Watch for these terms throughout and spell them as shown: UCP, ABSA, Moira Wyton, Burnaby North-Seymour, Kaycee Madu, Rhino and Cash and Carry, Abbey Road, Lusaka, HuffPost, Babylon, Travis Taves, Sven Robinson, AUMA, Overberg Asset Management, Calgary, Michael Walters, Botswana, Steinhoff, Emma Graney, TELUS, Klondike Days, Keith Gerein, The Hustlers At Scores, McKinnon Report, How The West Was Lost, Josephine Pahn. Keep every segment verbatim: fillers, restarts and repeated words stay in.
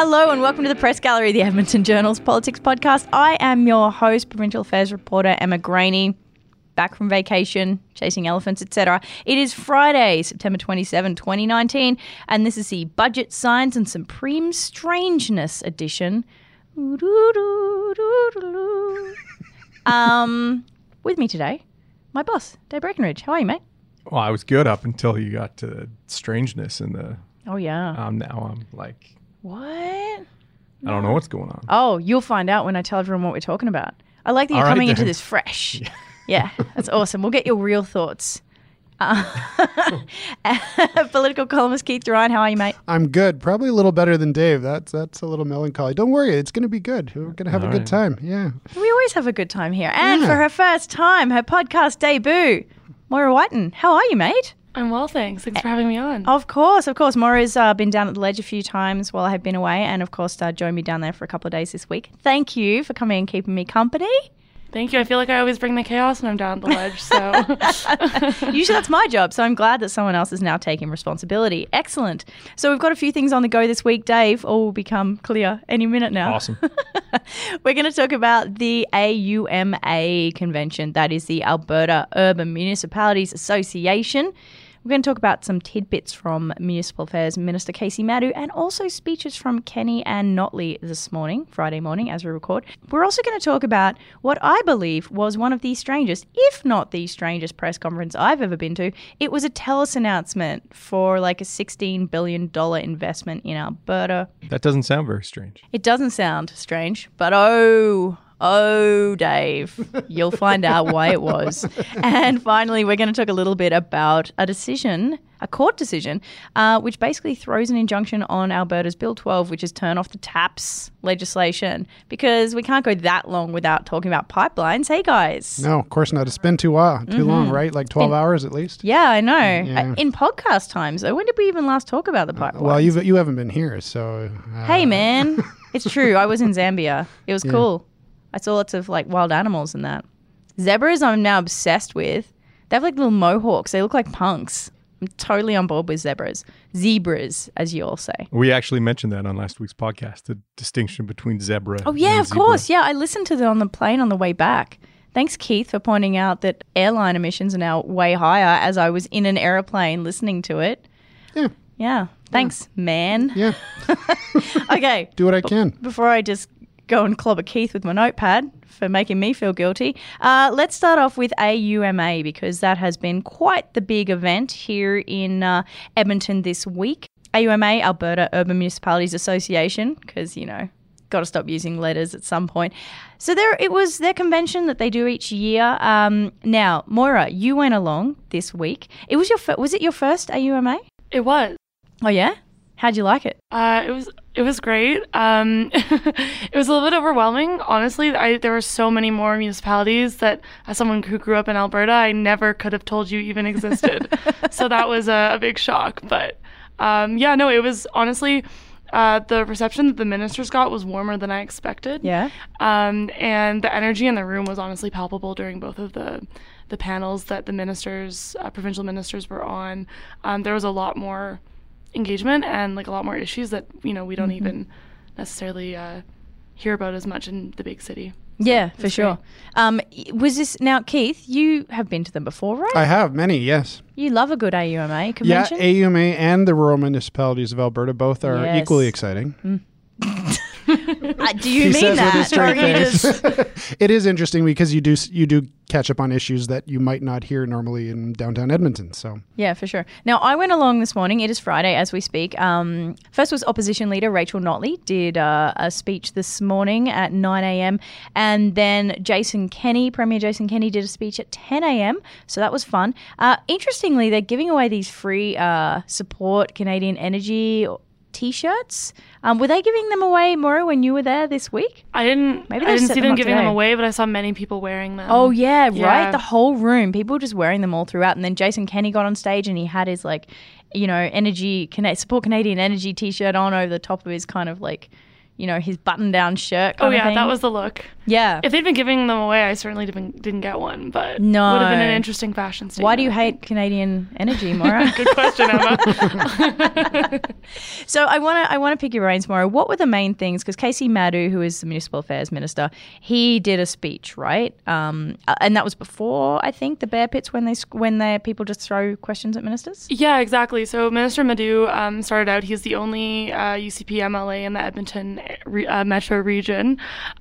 Hello and welcome to the Press Gallery, the Edmonton Journal's politics podcast. I am your host, Provincial Affairs reporter Emma Graney, back from vacation, chasing elephants, et cetera. It is Friday, September twenty-seventh, twenty nineteen, and this is the Budget Science and Supreme Strangeness edition. Um, with me today, my boss, Dave Breakenridge. How are you, mate? Well, I was good up until you got to strangeness in the... Oh, yeah. Um, now I'm like... What? I don't know what's going on. Oh, you'll find out when I tell everyone what we're talking about. I like that you're All coming right, into this fresh. Yeah. Yeah, that's awesome. We'll get your real thoughts. Uh, political columnist Keith Gerein, how are you, mate? I'm good. Probably a little better than Dave. That's that's a little melancholy. Don't worry. It's going to be good. We're going to have All a good right. time. Yeah. We always have a good time here. And yeah. for her first time, her podcast debut, Moira Wyton, how are you, mate? I'm well, thanks. Thanks for having me on. Of course, of course. Maura's uh, been down at the Ledge a few times while I have been away and, of course, uh, joined me down there for a couple of days this week. Thank you for coming and keeping me company. Thank you. I feel like I always bring the chaos when I'm down at the Ledge. So usually that's my job, so I'm glad that someone else is now taking responsibility. Excellent. So we've got a few things on the go this week, Dave. All will become clear any minute now. Awesome. We're going to talk about the A U M A convention. That is the Alberta Urban Municipalities Association. We're going to talk about some tidbits from Municipal Affairs Minister Kaycee Madu and also speeches from Kenney and Notley this morning, Friday morning as we record. We're also going to talk about what I believe was one of the strangest, if not the strangest press conference I've ever been to. It was a TELUS announcement for like a sixteen billion dollars investment in Alberta. That doesn't sound very strange. It doesn't sound strange, but oh... Oh, Dave, you'll find out why it was. And finally, we're going to talk a little bit about a decision, a court decision, uh, which basically throws an injunction on Alberta's Bill twelve, which is turn off the taps legislation, because we can't go that long without talking about pipelines. Hey, guys. No, of course not. It's been too, uh, too mm-hmm. long, right? Like twelve in, hours at least? Yeah, I know. Yeah. In podcast times, though, when did we even last talk about the pipelines? Uh, well, you've, you haven't been here, so... Uh... Hey, man. It's true. I was in Zambia. It was yeah. cool. I saw lots of, like, wild animals and that. Zebras I'm now obsessed with. They have, like, little mohawks. They look like punks. I'm totally on board with zebras. Zebras, as you all say. We actually mentioned that on last week's podcast, the distinction between zebra Oh, yeah, and of zebra. course. Yeah, I listened to it on the plane on the way back. Thanks, Keith, for pointing out that airline emissions are now way higher as I was in an aeroplane listening to it. Yeah. Yeah. Thanks, yeah. man. Yeah. Okay. Do what I can. B- before I just... go and clobber Keith with my notepad for making me feel guilty. Uh, let's start off with A U M A because that has been quite the big event here in uh, Edmonton this week. A U M A, Alberta Urban Municipalities Association, because, you know, got to stop using letters at some point. So there, it was their convention that they do each year. Um, now, Moira, you went along this week. It was your fir- was it your first A U M A? It was. Oh, yeah? How'd you like it? Uh, it was it was great. Um, it was a little bit overwhelming, honestly. I, there were so many more municipalities that, as someone who grew up in Alberta, I never could have told you even existed. So that was a, a big shock. But um, yeah, no, it was honestly uh, the reception that the ministers got was warmer than I expected. Yeah. Um, and the energy in the room was honestly palpable during both of the the panels that the ministers, uh, provincial ministers, were on. Um, there was a lot more engagement and like a lot more issues that, you know, we don't mm-hmm. even necessarily uh, hear about as much in the big city. So yeah, for sure. Um, was this now, Keith? You have been to them before, right? I have many, yes. You love a good A U M A convention. Yeah, A U M A and the Rural Municipalities of Alberta both are yes. equally exciting. Mm. uh, do you he mean that? Is it is interesting because you do you do catch up on issues that you might not hear normally in downtown Edmonton. So yeah, for sure. Now I went along this morning. It is Friday as we speak. Um, first was opposition leader Rachel Notley did uh, a speech this morning at nine a.m. and then Jason Kenney, Premier Jason Kenney, did a speech at ten a.m. So that was fun. Uh, interestingly, they're giving away these free uh, support Canadian Energy T-shirts. Um, were they giving them away, Maura, when you were there this week? I didn't. Maybe I didn't see them giving them away, but I saw many people wearing them. Oh yeah, yeah, right. The whole room, people were just wearing them all throughout. And then Jason Kenney got on stage and he had his like, you know, energy support Canadian Energy T-shirt on over the top of his kind of like, you know, his button-down shirt kind oh, yeah, of thing. That was the look. Yeah. If they'd been giving them away, I certainly didn't, didn't get one, but no. It would have been an interesting fashion statement. Why do you hate Canadian energy, Moira? Good question, Emma. So I want to I want to pick your brains, Moira. What were the main things? Because Kaycee Madu, who is the Municipal Affairs Minister, he did a speech, right? Um, and that was before, I think, the bear pits when they when their people just throw questions at ministers? Yeah, exactly. So Minister Madu um, started out, he's the only uh, U C P M L A in the Edmonton uh, metro region,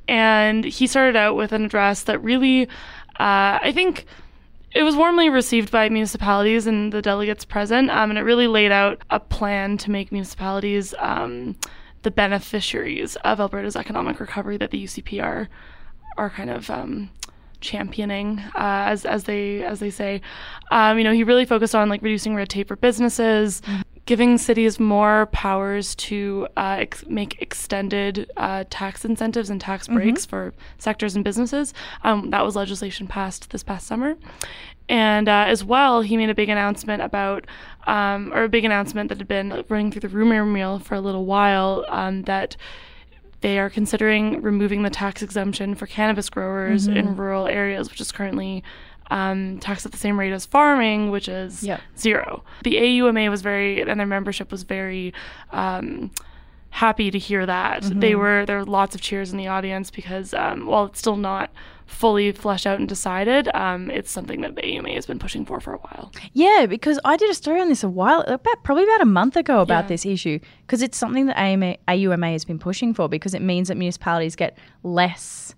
and he started out with an address that really, uh, I think it was warmly received by municipalities and the delegates present, um, and it really laid out a plan to make municipalities um, the beneficiaries of Alberta's economic recovery that the U C P are, are kind of um, championing, uh, as as they as they say. Um, you know, he really focused on like reducing red tape for businesses, mm-hmm. giving cities more powers to uh, ex- make extended uh, tax incentives and tax breaks mm-hmm. for sectors and businesses. Um, that was legislation passed this past summer. And uh, as well, he made a big announcement about, um, or a big announcement that had been running through the rumor mill for a little while, um, that they are considering removing the tax exemption for cannabis growers mm-hmm. in rural areas, which is currently Um, taxed at the same rate as farming, which is yep. zero. The A U M A was very, and their membership was very um, happy to hear that. Mm-hmm. They were there were lots of cheers in the audience because um, while it's still not fully fleshed out and decided, um, it's something that the A U M A has been pushing for for a while. Yeah, because I did a story on this a while, about probably about a month ago about yeah. this issue, because it's something that A U M A, A U M A has been pushing for because it means that municipalities get less,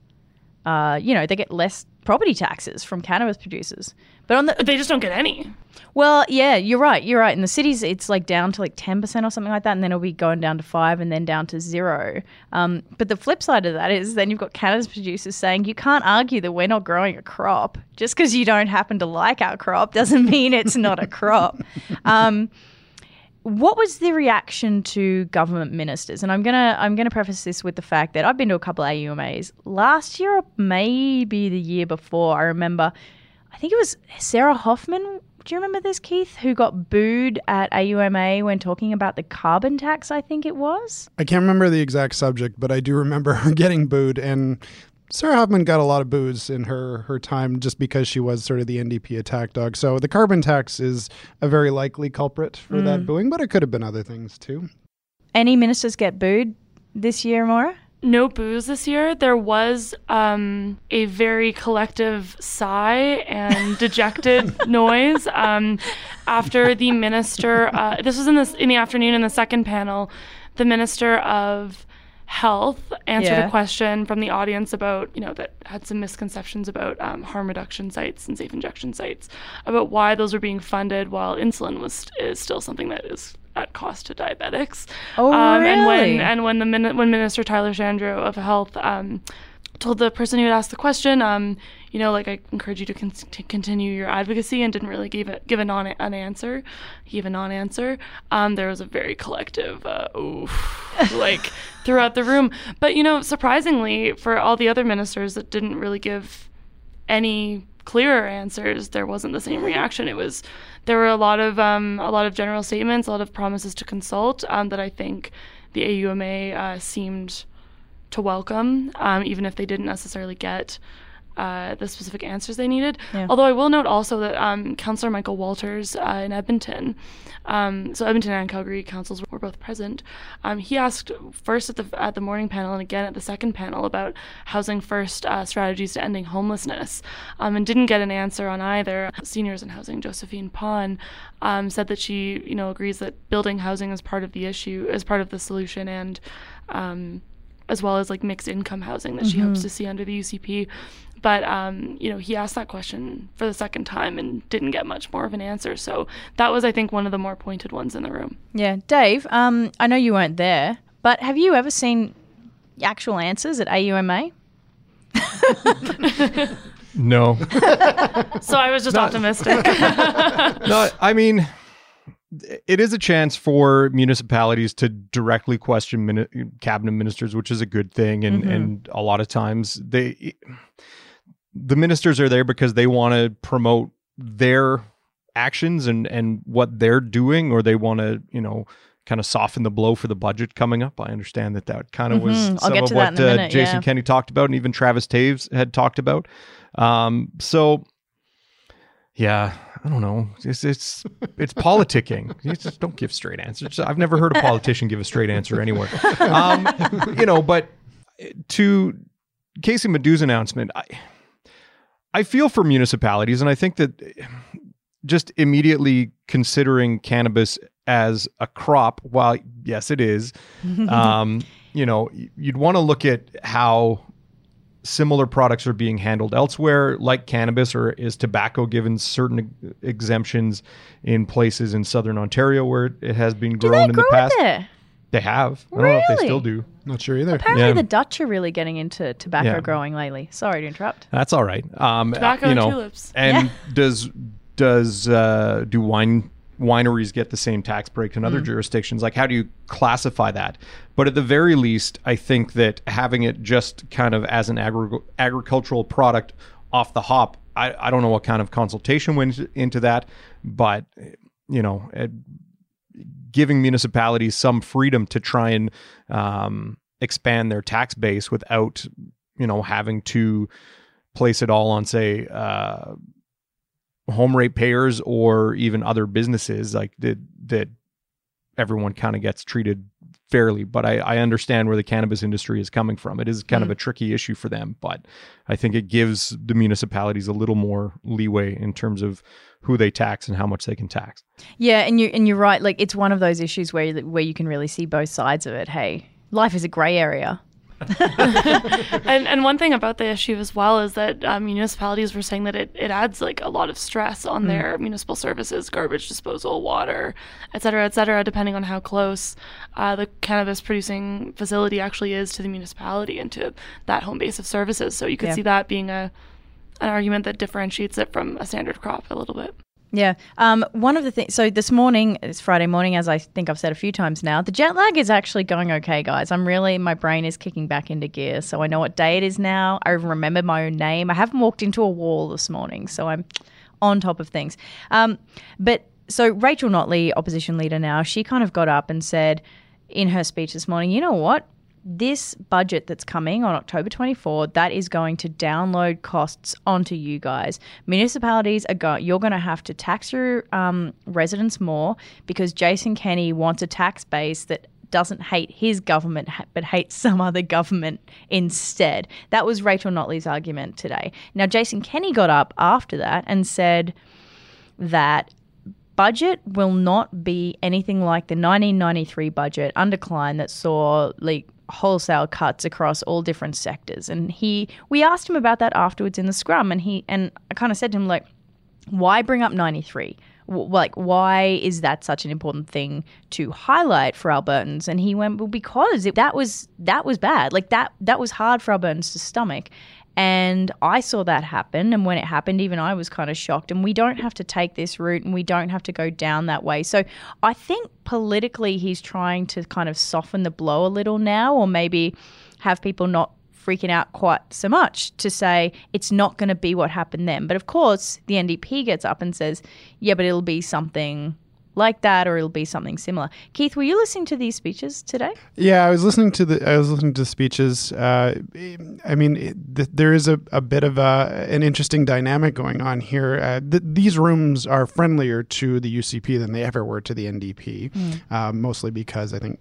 uh, you know, they get less property taxes from cannabis producers, but on the they just don't get any. Well, yeah, you're right. You're right. In the cities, it's like down to like ten percent or something like that, and then it'll be going down to five, and then down to zero. Um, but the flip side of that is then you've got cannabis producers saying you can't argue that we're not growing a crop just because you don't happen to like our crop doesn't mean it's not a crop. Um, What was the reaction to government ministers? And I'm gonna I'm gonna preface this with the fact that I've been to a couple of A U M As last year, or maybe the year before. I remember, I think it was Sarah Hoffman. Do you remember this, Keith? Who got booed at A U M A when talking about the carbon tax? I think it was. I can't remember the exact subject, but I do remember her getting booed. And Sarah Hoffman got a lot of boos in her, her time just because she was sort of the N D P attack dog. So the carbon tax is a very likely culprit for mm. that booing, but it could have been other things too. Any ministers get booed this year, Maura? No boos this year. There was um, a very collective sigh and dejected noise um, after the minister, uh, this was in the, in the afternoon in the second panel, the Minister of Health answered yeah. a question from the audience about, you know, that had some misconceptions about um, harm reduction sites and safe injection sites, about why those were being funded while insulin was is still something that is at cost to diabetics. Oh, um, really? And when and when the min- when Minister Tyler Shandro of Health um, told the person who had asked the question, um, you know, like, I encourage you to, con- to continue your advocacy, and didn't really give a, give a non an answer. He gave a non-answer. Um, there was a very collective uh, oof, like. throughout the room. But, you know, surprisingly, for all the other ministers that didn't really give any clearer answers, there wasn't the same reaction. It was, there were a lot of um, a lot of general statements, a lot of promises to consult um, that I think the A U M A uh, seemed to welcome, um, even if they didn't necessarily get uh, the specific answers they needed. Yeah. Although I will note also that um, Councillor Michael Walters uh, in Edmonton, Um, so Edmonton and Calgary councils were both present. Um, he asked first at the at the morning panel and again at the second panel about housing first uh, strategies to ending homelessness, um, and didn't get an answer on either. Seniors in Housing Josephine Pahn um, said that she you know agrees that building housing is part of the issue, is part of the solution, and um, as well as like mixed income housing that mm-hmm. she hopes to see under the U C P. But, um, you know, he asked that question for the second time and didn't get much more of an answer. So that was, I think, one of the more pointed ones in the room. Yeah. Dave, um, I know you weren't there, but have you ever seen actual answers at A U M A? No. So I was just Not, optimistic. No, I mean, it is a chance for municipalities to directly question mini- cabinet ministers, which is a good thing. And, mm-hmm. and a lot of times they... The ministers are there because they want to promote their actions and, and what they're doing, or they want to, you know, kind of soften the blow for the budget coming up. I understand that that kind of mm-hmm. was some of what uh, minute, Jason yeah. Kenney talked about, and even Travis Taves had talked about. Um, so, yeah, I don't know. It's it's, it's politicking. You just don't give straight answers. I've never heard a politician give a straight answer anywhere. Um, you know, but to Kaycee Madu's announcement, I, I feel for municipalities, and I think that just immediately considering cannabis as a crop, while yes, it is, um, you know, you'd want to look at how similar products are being handled elsewhere, like cannabis, or is tobacco given certain exemptions in places in southern Ontario where it has been grown in the past? Do they grow it there? They have. I really? don't know if they still do. Not sure either. Apparently yeah. the Dutch are really getting into tobacco yeah. growing lately. Sorry to interrupt. That's all right. Um, tobacco uh, you know, and tulips. And yeah. does does uh, do wine... wineries get the same tax breaks in other mm. jurisdictions? Like, how do you classify that? But at the very least, I think that having it just kind of as an agri- agricultural product off the hop, I, I don't know what kind of consultation went into that, but, you know, it, giving municipalities some freedom to try and um, expand their tax base without, you know, having to place it all on, say, uh, home rate payers or even other businesses, like that, that everyone kind of gets treated fairly. But I, I understand where the cannabis industry is coming from. It is kind mm. of a tricky issue for them, but I think it gives the municipalities a little more leeway in terms of who they tax and how much they can tax. Yeah. And you, and you're right. Like, it's one of those issues where, where you can really see both sides of it. Hey, life is a gray area. and and one thing about the issue as well is that um, municipalities were saying that it, it adds like a lot of stress on mm. their municipal services, garbage disposal, water, et cetera, et cetera, depending on how close uh, the cannabis producing facility actually is to the municipality and to that home base of services. So you could yeah. see that being a an argument that differentiates it from a standard crop a little bit. Yeah. Um, one of the things, so this morning, it's Friday morning, as I think I've said a few times now, the jet lag is actually going okay, guys. I'm really, my brain is kicking back into gear. So I know what day it is now. I remember my own name. I haven't walked into a wall this morning, so I'm on top of things. Um, but so Rachel Notley, opposition leader now, she kind of got up and said in her speech this morning, you know what? This budget that's coming on October twenty-fourth, that is going to download costs onto you guys. Municipalities, are go- you're going to have to tax your um, residents more because Jason Kenney wants a tax base that doesn't hate his government ha- but hates some other government instead. That was Rachel Notley's argument today. Now, Jason Kenney got up after that and said that budget will not be anything like the nineteen ninety-three budget under Klein that saw like wholesale cuts across all different sectors. And he, we asked him about that afterwards in the scrum, and he, and I kind of said to him, like, why bring up ninety-three? W- like, why is that such an important thing to highlight for Albertans? And he went, well, because it, that was, that was bad. Like that, that was hard for Albertans to stomach. And I saw that happen. And when it happened, even I was kind of shocked. And we don't have to take this route, and we don't have to go down that way. So I think politically he's trying to kind of soften the blow a little now, or maybe have people not freaking out quite so much, to say it's not going to be what happened then. But of course, the N D P gets up and says, yeah, but it'll be something like that, or it'll be something similar. Keith, were you listening to these speeches today? Yeah, I was listening to the I was listening to speeches. Uh, I mean, it, th- there is a, a bit of a, an interesting dynamic going on here. Uh, th- these rooms are friendlier to the U C P than they ever were to the N D P, mm. uh, mostly because I think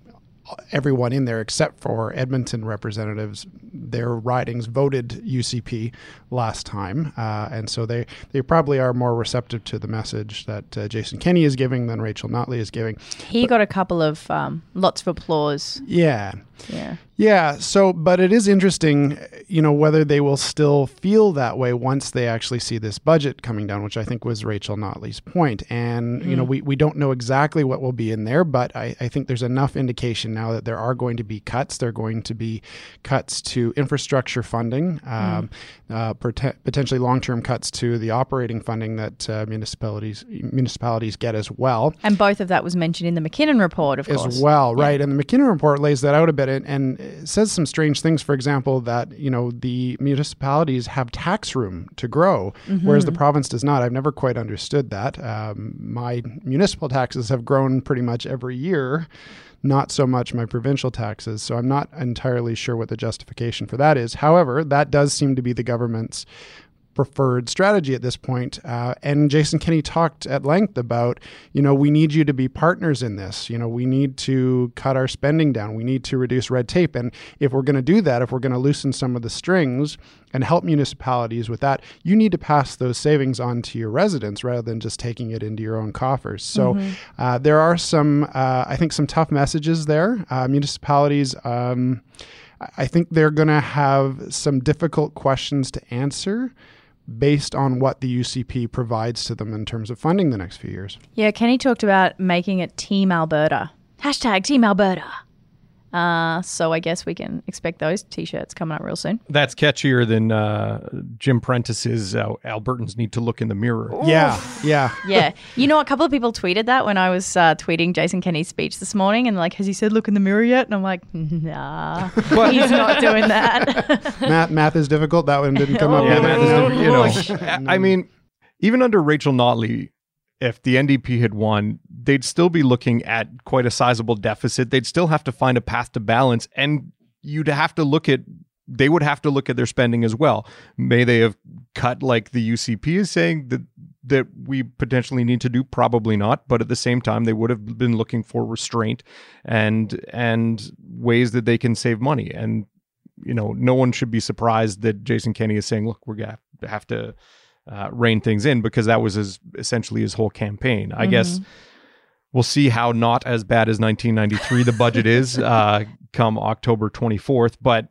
everyone in there except for Edmonton representatives, their ridings voted U C P last time. Uh, and so they, they probably are more receptive to the message that uh, Jason Kenney is giving than Rachel Notley is giving. He but, got a couple of um, lots of applause. Yeah. Yeah. Yeah. So, but it is interesting, you know, whether they will still feel that way once they actually see this budget coming down, which I think was Rachel Notley's point. And, mm. you know, we, we don't know exactly what will be in there, but I, I think there's enough indication now that there are going to be cuts. There are going to be cuts to infrastructure funding, um, mm. uh, pot- potentially long-term cuts to the operating funding that uh, municipalities municipalities get as well. And both of that was mentioned in the McKinnon Report, of as course. As well, right. Yeah. And the McKinnon Report lays that out a bit. about it, and it says some strange things. For example, that, you know, the municipalities have tax room to grow, mm-hmm. whereas the province does not. I've never quite understood that. Um, my municipal taxes have grown pretty much every year, not so much my provincial taxes. So I'm not entirely sure what the justification for that is. However, that does seem to be the government's preferred strategy at this point. Uh, and Jason Kenney talked at length about, you know, we need you to be partners in this. You know, we need to cut our spending down. We need to reduce red tape. And if we're going to do that, if we're going to loosen some of the strings and help municipalities with that, you need to pass those savings on to your residents rather than just taking it into your own coffers. So mm-hmm. uh, there are some, uh, I think, some tough messages there. Uh, municipalities, um, I think they're going to have some difficult questions to answer based on what the U C P provides to them in terms of funding the next few years. Yeah, Kenny talked about making it Team Alberta. Hashtag Team Alberta. Uh, so I guess we can expect those T-shirts coming up real soon. That's catchier than uh, Jim Prentice's uh, Albertans Need to Look in the Mirror. Ooh. Yeah, yeah. yeah. You know, a couple of people tweeted that when I was uh, tweeting Jason Kenney's speech this morning, and like, has he said look in the mirror yet? And I'm like, nah, but he's not doing that. math, math is difficult. That one didn't come oh, up. Yeah, math is difficult. You know, I mean, even under Rachel Notley, if the N D P had won, they'd still be looking at quite a sizable deficit. They'd still have to find a path to balance, and you'd have to look at, they would have to look at their spending as well. May they have cut like the U C P is saying that that we potentially need to do? Probably not. But at the same time, they would have been looking for restraint and and ways that they can save money. And, you know, no one should be surprised that Jason Kenney is saying, look, we're going to have to Uh, rein things in, because that was his essentially his whole campaign. I mm-hmm. guess we'll see how not as bad as nineteen ninety-three the budget is uh, come October twenty-fourth. But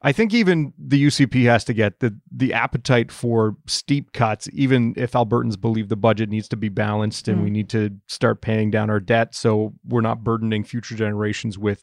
I think even the U C P has to get the, the appetite for steep cuts, even if Albertans believe the budget needs to be balanced and mm. we need to start paying down our debt so we're not burdening future generations with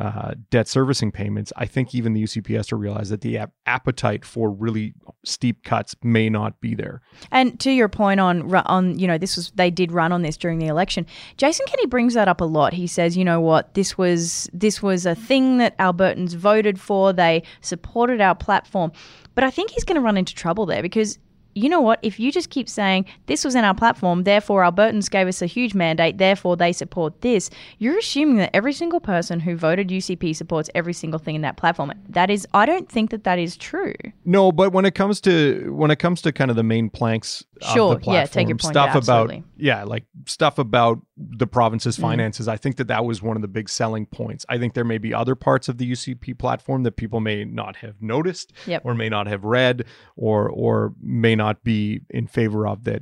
uh, debt servicing payments. I think even the U C P has to realize that the ap- appetite for really steep cuts may not be there. And to your point on, on you know, this was they did run on this during the election. Jason Kenney brings that up a lot. He says, you know what, this was this was a thing that Albertans voted for. They supported our platform. But I think he's going to run into trouble there, because you know what? If you just keep saying this was in our platform, therefore Albertans gave us a huge mandate, therefore they support this, you're assuming that every single person who voted U C P supports every single thing in that platform. That is, I don't think that that is true. No, but when it comes to when it comes to kind of the main planks sure, of the platform, yeah, take your point stuff yeah, about yeah, like stuff about the province's finances, mm. I think that that was one of the big selling points. I think there may be other parts of the U C P platform that people may not have noticed, yep. or may not have read, or or may not. Not be in favor of that.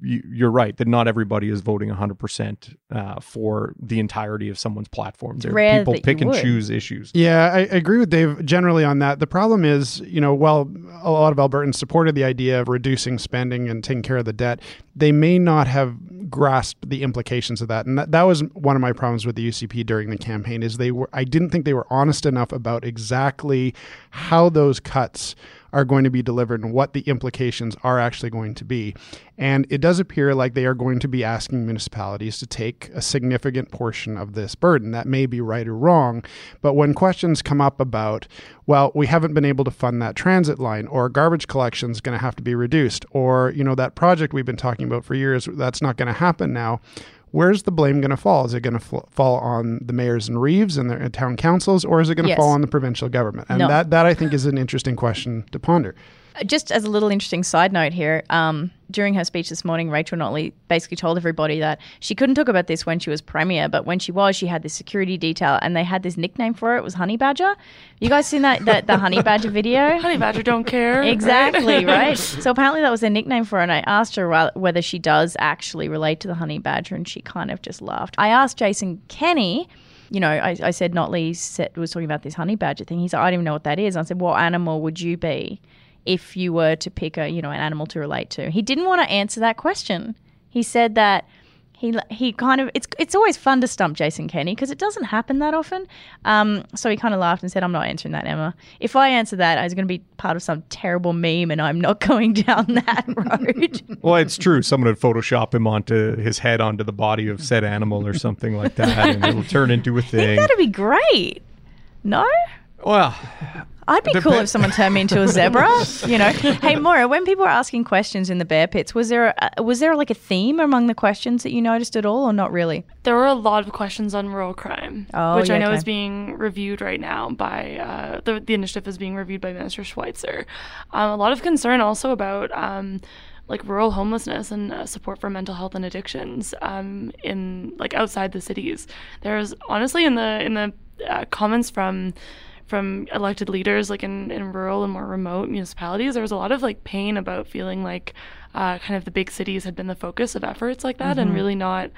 You're right that not everybody is voting one hundred percent uh, for the entirety of someone's platform. There are people pick and would. choose issues. Yeah, I, I agree with Dave generally on that. The problem is, you know, while a lot of Albertans supported the idea of reducing spending and taking care of the debt, they may not have grasped the implications of that. And that, that was one of my problems with the U C P during the campaign is they were, I didn't think they were honest enough about exactly how those cuts are going to be delivered and what the implications are actually going to be. And it does appear like they are going to be asking municipalities to take a significant portion of this burden. That may be right or wrong, but when questions come up about, well, we haven't been able to fund that transit line, or garbage collection is going to have to be reduced, or, you know, that project we've been talking about for years, that's not going to happen now. Where's the blame going to fall? Is it going to fl- fall on the mayors and reeves and their town councils, or is it going to yes. fall on the provincial government? And no. that, that I think is an interesting question to ponder. Just as a little interesting side note here, um, during her speech this morning, Rachel Notley basically told everybody that she couldn't talk about this when she was premier, but when she was, she had this security detail, and they had this nickname for it. It was Honey Badger. You guys seen that, that the Honey Badger video? Honey Badger don't care. Exactly, right? right? So apparently that was their nickname for her, and I asked her whether she does actually relate to the Honey Badger, and she kind of just laughed. I asked Jason Kenney, you know, I, I said Notley said, was talking about this Honey Badger thing. He said, I don't even know what that is. I said, what animal would you be if you were to pick a, you know, an animal to relate to? He didn't want to answer that question. He said that he he kind of, it's it's always fun to stump Jason Kenney because it doesn't happen that often. Um, so he kind of laughed and said, I'm not answering that, Emma. If I answer that, I was going to be part of some terrible meme and I'm not going down that road. Well, it's true. Someone would Photoshop him onto his head, onto the body of said animal or something like that, and it'll turn into a thing. I think that'd be great. No? Well... I'd be cool if someone turned me into a zebra, you know. Hey, Moira, when people were asking questions in the bear pits, was there a, was there like a theme among the questions that you noticed at all, or not really? There were a lot of questions on rural crime, oh, which yeah, I know okay. is being reviewed right now by uh, the the initiative is being reviewed by Minister Schweitzer. Um, a lot of concern also about um, like rural homelessness and uh, support for mental health and addictions um, in like outside the cities. There's honestly in the in the uh, comments from. from elected leaders like in, in rural and more remote municipalities, there was a lot of like pain about feeling like uh, kind of the big cities had been the focus of efforts like that, mm-hmm. and really not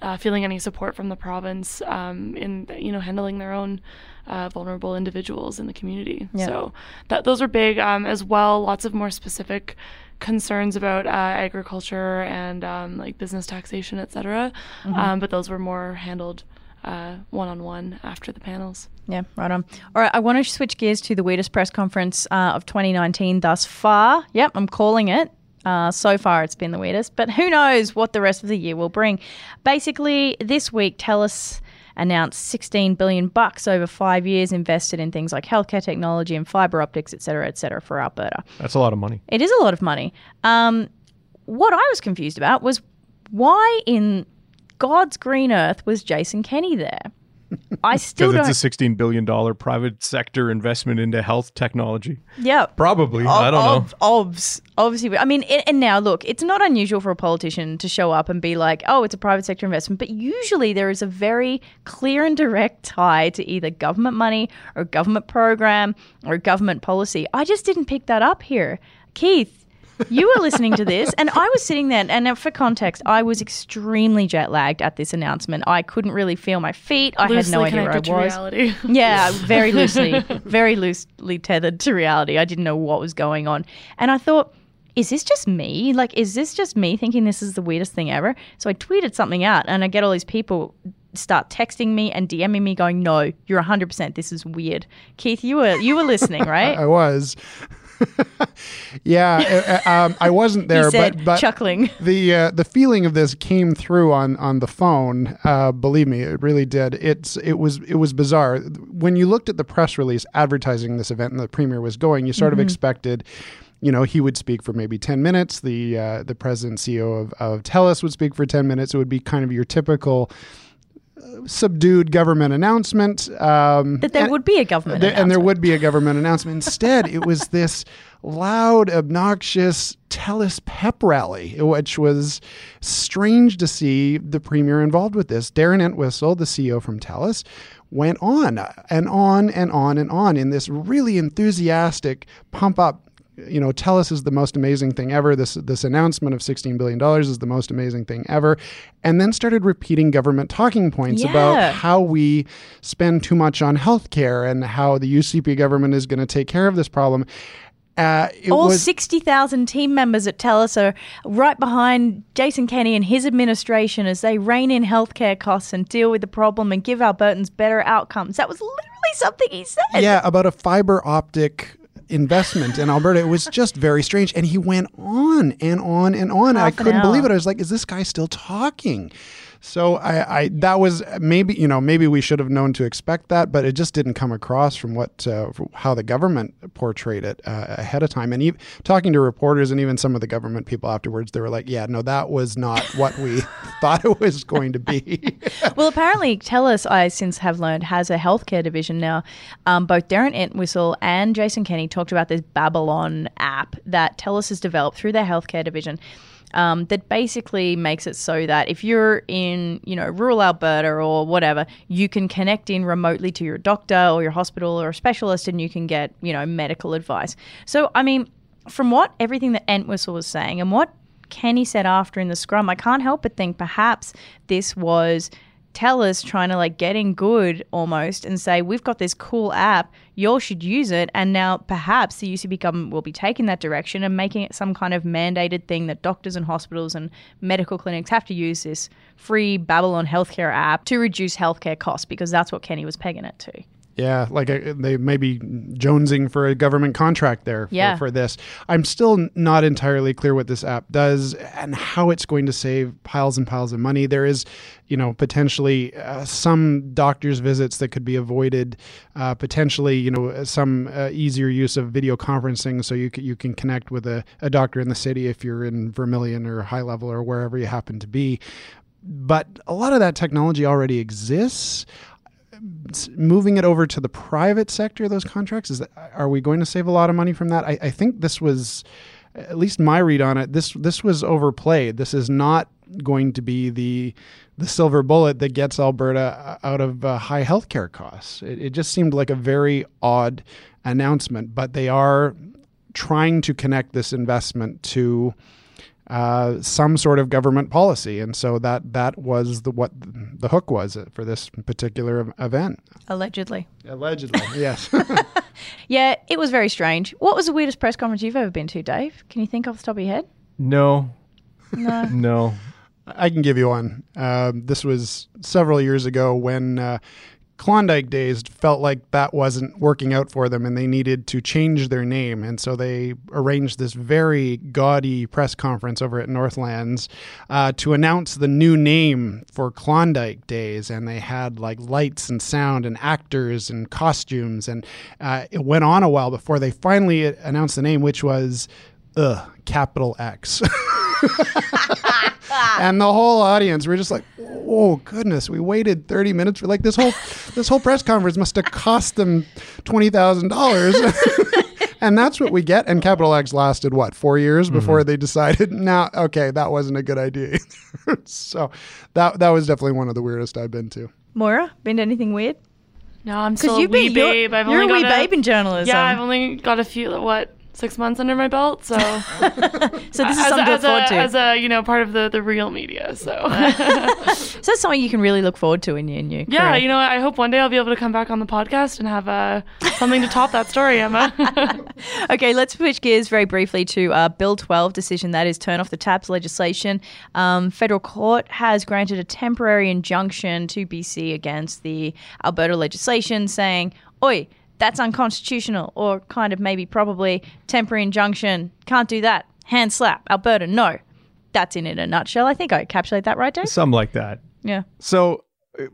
uh, feeling any support from the province um, in, you know, handling their own uh, vulnerable individuals in the community. Yeah. So that those were big um, as well. Lots of more specific concerns about uh, agriculture and um, like business taxation, et cetera. Mm-hmm. Um, but those were more handled Uh, one-on-one after the panels. Yeah, right on. All right, I want to switch gears to the weirdest press conference uh, of twenty nineteen thus far. Yep, I'm calling it. Uh, so far it's been the weirdest, but who knows what the rest of the year will bring. Basically, this week TELUS announced sixteen billion bucks over five years invested in things like healthcare technology and fibre optics, et cetera, et cetera, for Alberta. That's a lot of money. It is a lot of money. Um, what I was confused about was why in... God's green earth was Jason Kenney there? I still don't. Because it's a sixteen billion dollars private sector investment into health technology. Yeah. Probably. Ob- I don't ob- know. Obs. Obviously. I mean, and now look, it's not unusual for a politician to show up and be like, oh, it's a private sector investment. But usually there is a very clear and direct tie to either government money or government program or government policy. I just didn't pick that up here. Keith, you were listening to this, and I was sitting there, and for context, I was extremely jet-lagged at this announcement. I couldn't really feel my feet. I loosely had no idea where I was. Reality. Yeah, very loosely, very loosely tethered to reality. I didn't know what was going on. And I thought, is this just me? Like, is this just me thinking this is the weirdest thing ever? So I tweeted something out, and I get all these people start texting me and DMing me going, no, you're one hundred percent. This is weird. Keith, you were you were listening, right? I was. yeah, um, I wasn't there, said, but, but chuckling. The uh, the feeling of this came through on on the phone. Uh, believe me, it really did. It's it was it was bizarre. When you looked at the press release advertising this event and the premier was going, you sort mm-hmm. of expected, you know, he would speak for maybe ten minutes. The uh, the president C E O of, of TELUS would speak for ten minutes. It would be kind of your typical subdued government announcement. Um, that there and, would be a government th- announcement. And there would be a government announcement. Instead, it was this loud, obnoxious TELUS pep rally, which was strange to see the premier involved with this. Darren Entwistle, the C E O from TELUS, went on and on and on and on in this really enthusiastic pump-up. You know, TELUS is the most amazing thing ever. This this announcement of sixteen billion dollars is the most amazing thing ever. And then started repeating government talking points yeah. about how we spend too much on healthcare and how the U C P government is going to take care of this problem. Uh, it All was, sixty thousand team members at TELUS are right behind Jason Kenney and his administration as they rein in healthcare costs and deal with the problem and give Albertans better outcomes. That was literally something he said. Yeah, about a fiber optic investment in Alberta. It was just very strange. And he went on and on and on. Half I couldn't believe it. I was like, is this guy still talking? So I, I that was maybe, you know, maybe we should have known to expect that, but it just didn't come across from what uh, how the government portrayed it uh, ahead of time. And even, talking to reporters and even some of the government people afterwards, they were like, yeah, no, that was not what we thought it was going to be. Well, apparently TELUS, I since have learned, has a healthcare division now. Um, both Darren Entwistle and Jason Kenney talked about this Babylon app that TELUS has developed through their healthcare division. Um, that basically makes it so that if you're in, you know, rural Alberta or whatever, you can connect in remotely to your doctor or your hospital or a specialist and you can get, you know, medical advice. So, I mean, from what everything that Entwistle was saying and what Kenny said after in the scrum, I can't help but think perhaps this was TELUS trying to like get in good almost and say, we've got this cool app, y'all should use it. And now perhaps the U C P government will be taking that direction and making it some kind of mandated thing that doctors and hospitals and medical clinics have to use this free Babylon healthcare app to reduce healthcare costs, because that's what Kenny was pegging it to. Yeah, like a, they may be jonesing for a government contract there for, yeah. for this. I'm still not entirely clear what this app does and how it's going to save piles and piles of money. There is, you know, potentially uh, some doctor's visits that could be avoided, uh, potentially, you know, some uh, easier use of video conferencing so you, c- you can connect with a, a doctor in the city if you're in Vermilion or High Level or wherever you happen to be. But a lot of that technology already exists. Moving it over to the private sector, those contracts, is that, are we going to save a lot of money from that? I, I think this was, at least my read on it, this this was overplayed. This is not going to be the the silver bullet that gets Alberta out of uh, high healthcare costs. It, it just seemed like a very odd announcement, but they are trying to connect this investment to Uh, some sort of government policy. And so that that was the what the hook was for this particular event. Allegedly. Allegedly, yes. Yeah, it was very strange. What was the weirdest press conference you've ever been to, Dave? Can you think off the top of your head? No. No. No. I can give you one. Uh, this was several years ago when uh, Klondike Days felt like that wasn't working out for them and they needed to change their name. And so they arranged this very gaudy press conference over at Northlands uh, to announce the new name for Klondike Days. And they had like lights and sound and actors and costumes. And uh, it went on a while before they finally announced the name, which was uh, capital X. And the whole audience were just like, oh goodness, we waited thirty minutes for like this whole this whole press conference must have cost them twenty thousand dollars. And that's what we get. And Capital X lasted what, four years before mm-hmm. they decided, nah, okay, that wasn't a good idea either. So that that was definitely one of the weirdest I've been to. Moira, been to anything weird? No, I'm still a wee babe. I've you're only a wee got babe a, in journalism. Yeah, I've only got a few what Six months under my belt, so so this is as something to look forward to as a you know part of the, the real media. So so that's something you can really look forward to in your, in your yeah, career. You know, I hope one day I'll be able to come back on the podcast and have uh, something to top that story, Emma. Okay, let's switch gears very briefly to uh, Bill twelve decision, that is turn off the taps legislation. Um, federal court has granted a temporary injunction to B C against the Alberta legislation, saying, "Oi, that's unconstitutional," or kind of maybe probably temporary injunction. Can't do that. Hand slap. Alberta, no. That's in it in a nutshell. I think I encapsulate that right, Dave? Something like that. Yeah. So,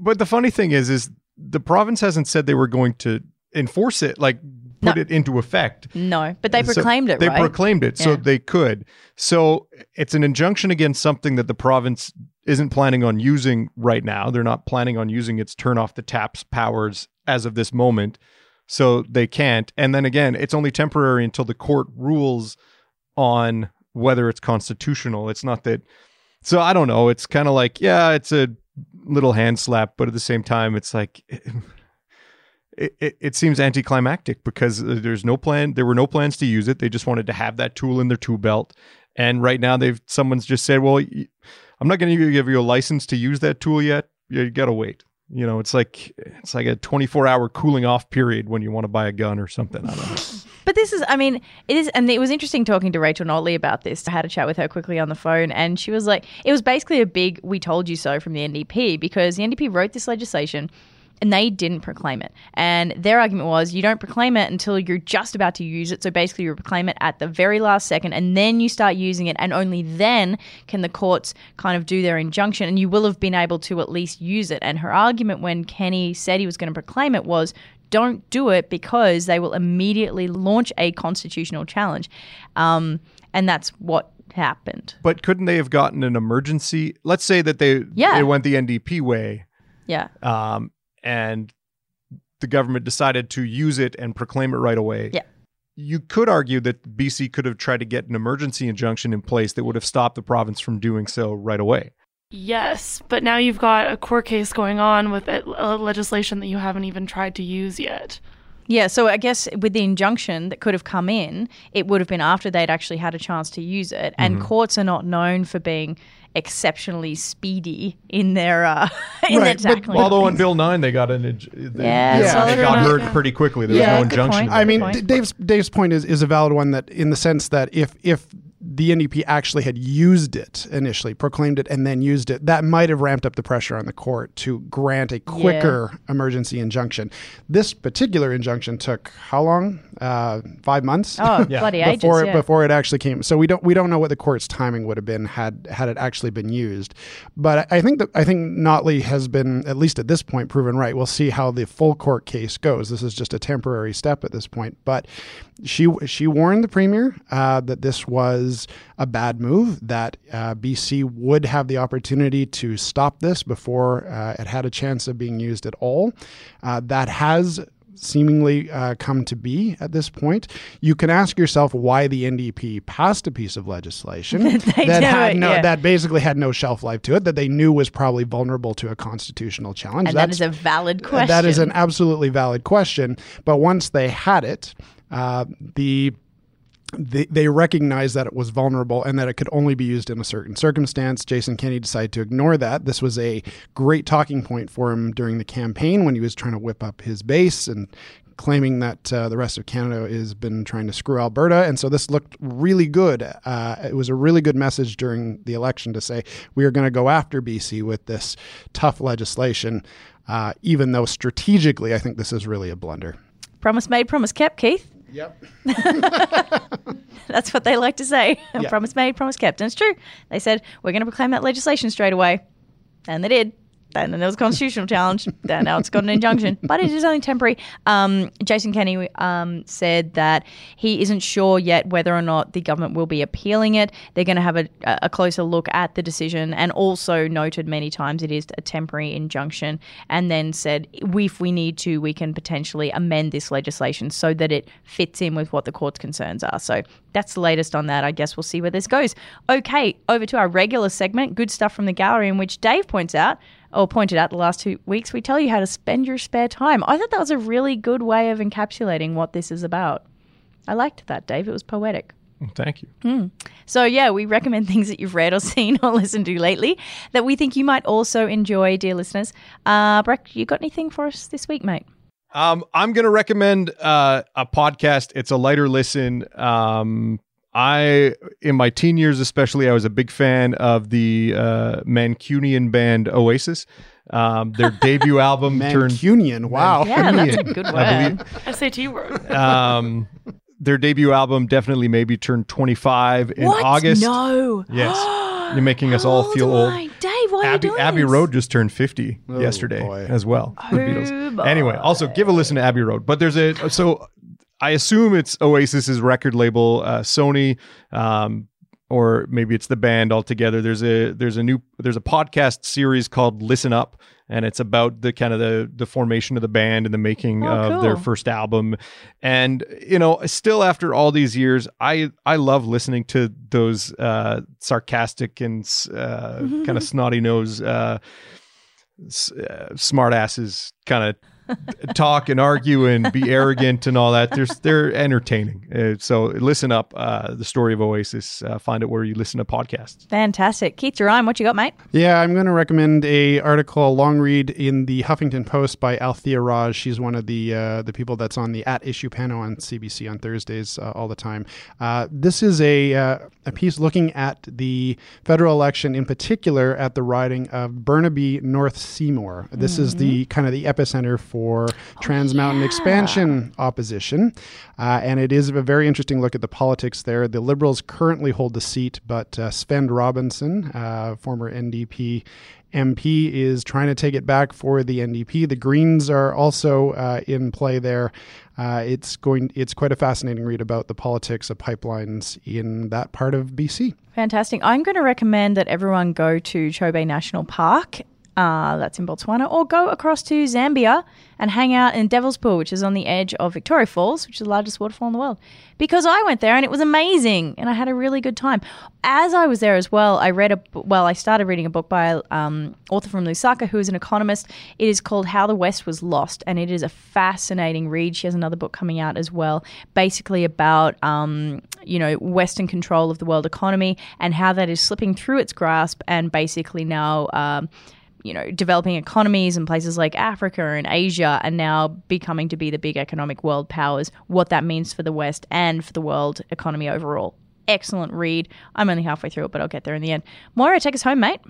but the funny thing is, is the province hasn't said they were going to enforce it, like put no. it into effect. No, but they proclaimed so it, they right? They proclaimed it, yeah. So they could. So it's an injunction against something that the province isn't planning on using right now. They're not planning on using its turn off the taps powers as of this moment. So they can't. And then again, it's only temporary until the court rules on whether it's constitutional. It's not that. So I don't know. It's kind of like, yeah, it's a little hand slap. But at the same time, it's like, it, it, it seems anticlimactic because there's no plan. There were no plans to use it. They just wanted to have that tool in their tool belt. And right now, they've someone's just said, well, I'm not going to give you a license to use that tool yet. You got to wait. You know, it's like it's like a twenty-four hour cooling off period when you want to buy a gun or something. I don't know. But this is, I mean, it is, and it was interesting talking to Rachel Notley about this. I had a chat with her quickly on the phone, and she was like, it was basically a big "we told you so" from the N D P, because the N D P wrote this legislation and they didn't proclaim it. And their argument was, you don't proclaim it until you're just about to use it. So basically you proclaim it at the very last second and then you start using it. And only then can the courts kind of do their injunction and you will have been able to at least use it. And her argument when Kenny said he was going to proclaim it was, don't do it because they will immediately launch a constitutional challenge. Um, and that's what happened. But couldn't they have gotten an emergency? Let's say that they, yeah. they went the N D P way. Yeah. Um, and the government decided to use it and proclaim it right away. Yeah. You could argue that B C could have tried to get an emergency injunction in place that would have stopped the province from doing so right away. Yes, but now you've got a court case going on with a legislation that you haven't even tried to use yet. Yeah, so I guess with the injunction that could have come in, it would have been after they'd actually had a chance to use it. And mm-hmm. courts are not known for being exceptionally speedy in their uh, in right. their tackling. But, although on Bill nine they got an they, yeah, yeah. they got heard yeah. pretty quickly. There yeah, was no injunction. Point, I mean, Dave's Dave's point is, is a valid one, that in the sense that if if the N D P actually had used it initially, proclaimed it, and then used it, that might have ramped up the pressure on the court to grant a quicker yeah. emergency injunction. This particular injunction took how long? Uh, five months? Oh, yeah. bloody ages, before, yeah. before it actually came. So we don't we don't know what the court's timing would have been had had it actually been used. But I think that I think Notley has been, at least at this point, proven right. We'll see how the full court case goes. This is just a temporary step at this point. But she she warned the premier uh, that this was a bad move, that uh, B C would have the opportunity to stop this before uh, it had a chance of being used at all. Uh, that has seemingly uh, come to be at this point. You can ask yourself why the N D P passed a piece of legislation that had no, yeah. that basically had no shelf life to it, that they knew was probably vulnerable to a constitutional challenge. And That's, that is a valid question. That is an absolutely valid question. But once they had it, Uh, the, the they recognized that it was vulnerable and that it could only be used in a certain circumstance. Jason Kenney decided to ignore that. This was a great talking point for him during the campaign when he was trying to whip up his base and claiming that uh, the rest of Canada has been trying to screw Alberta. And so this looked really good. Uh, it was a really good message during the election to say, we are going to go after B C with this tough legislation, uh, even though strategically, I think this is really a blunder. Promise made, promise kept, Keith. Yep. That's what they like to say. Yep. Promise made, promise kept. And it's true. They said, we're going to proclaim that legislation straight away. And they did. And then there was a constitutional challenge. And now it's got an injunction. But it is only temporary. Um, Jason Kenney um, said that he isn't sure yet whether or not the government will be appealing it. They're going to have a, a closer look at the decision, and also noted many times it is a temporary injunction, and then said, if we need to, we can potentially amend this legislation so that it fits in with what the court's concerns are. So that's the latest on that. I guess we'll see where this goes. Okay, over to our regular segment, Good Stuff from the Gallery, in which Dave points out, or pointed out the last two weeks, we tell you how to spend your spare time. I thought that was a really good way of encapsulating what this is about. I liked that, Dave. It was poetic. Thank you. Mm. So, yeah, we recommend things that you've read or seen or listened to lately that we think you might also enjoy, dear listeners. Uh, Breck, you got anything for us this week, mate? Um, I'm going to recommend uh, a podcast. It's a lighter listen. Um I, in my teen years especially, I was a big fan of the uh, Mancunian band Oasis. Um, their debut album turned... Mancunian, wow. Yeah, that's a good word. S A T word. Um, their debut album definitely maybe turned twenty-five in what? August. No. Yes. You're making us all feel old. Dave, why Abbey, are you doing Abbey this? Road just turned fifty oh, yesterday boy. as well. Oh, the Beatles. Boy. Anyway, also give a listen to Abbey Road. But there's a... so. I assume it's Oasis's record label, uh, Sony, um, or maybe it's the band altogether. There's a there's a new there's a podcast series called Listen Up, and it's about the kind of the the formation of the band and the making oh, of cool. their first album. And you know, still after all these years, I I love listening to those uh, sarcastic and uh, kind of snotty nose uh, s- uh, smart asses kind of. talk and argue and be arrogant and all that. They're, they're entertaining. Uh, so listen up, uh, the story of Oasis. Uh, find it where you listen to podcasts. Fantastic. Keith Gerein, what you got, mate? Yeah, I'm going to recommend a article, a long read in the Huffington Post by Althea Raj. She's one of the uh, the people that's on the At Issue panel on C B C on Thursdays uh, all the time. Uh, this is a, uh, a piece looking at the federal election, in particular at the riding of Burnaby North-Seymour. This mm-hmm. is the kind of the epicenter for for Trans Mountain oh, yeah. expansion opposition. Uh, and it is a very interesting look at the politics there. The Liberals currently hold the seat, but uh, Sven Robinson, uh, former N D P M P, is trying to take it back for the N D P. The Greens are also uh, in play there. Uh, it's going. It's quite a fascinating read about the politics of pipelines in that part of B C. Fantastic. I'm going to recommend that everyone go to Chobe National Park. Uh, that's in Botswana, or go across to Zambia and hang out in Devil's Pool, which is on the edge of Victoria Falls, which is the largest waterfall in the world, because I went there and it was amazing and I had a really good time. As I was there as well, I read a well, I started reading a book by um, author from Lusaka, who is an economist. It is called How the West Was Lost, and it is a fascinating read. She has another book coming out as well, basically about um, you know Western control of the world economy and how that is slipping through its grasp, and basically now. Um, you know, developing economies in places like Africa and Asia are now becoming to be the big economic world powers, what that means for the West and for the world economy overall. excellent read. I'm only halfway through it, but I'll get there in the end. Moira, take us home, mate.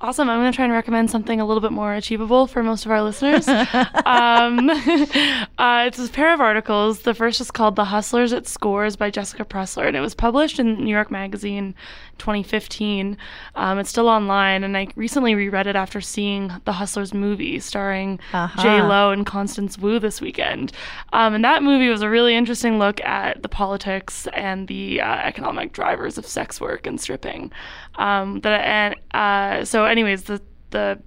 Awesome. I'm going to try and recommend something a little bit more achievable for most of our listeners. um, uh, it's a pair of articles. The first is called The Hustlers at Scores by Jessica Pressler, and it was published in New York Magazine twenty fifteen. Um, it's still online, and I recently reread it after seeing The Hustlers movie starring uh-huh. J-Lo and Constance Wu this weekend. Um, and that movie was a really interesting look at the politics and the uh, economic drivers of sex work and stripping. Um, that, and uh, so anyways, the the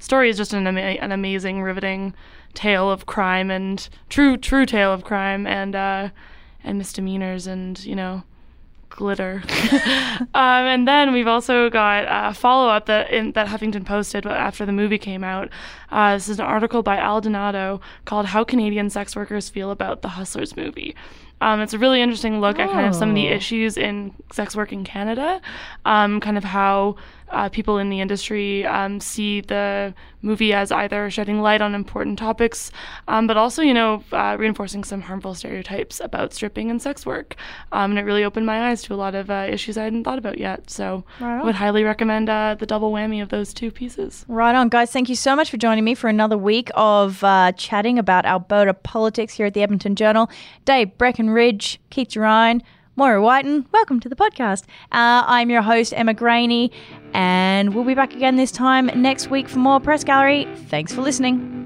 story is just an ama- an amazing, riveting tale of crime and true true tale of crime and uh, and misdemeanors and, you know, glitter. um, and then we've also got a follow-up that in, that Huffington posted after the movie came out. Uh, this is an article by Al Donato called "How Canadian Sex Workers Feel About the Hustlers Movie." Um, it's a really interesting look oh. at kind of some of the issues in sex work in Canada, um, kind of how uh, people in the industry um, see the movie as either shedding light on important topics, um, but also, you know, uh, reinforcing some harmful stereotypes about stripping and sex work. Um, and it really opened my eyes to a lot of uh, issues I hadn't thought about yet. So I right would highly recommend uh, the double whammy of those two pieces. Right on, guys. Thank you so much for joining me for another week of uh, chatting about Alberta politics here at the Edmonton Journal. Dave Breakenridge, Ridge, Keith Gerein, Moira Wyton, welcome to the podcast. Uh, I'm your host, Emma Graney, and we'll be back again this time next week for more Press Gallery. Thanks for listening.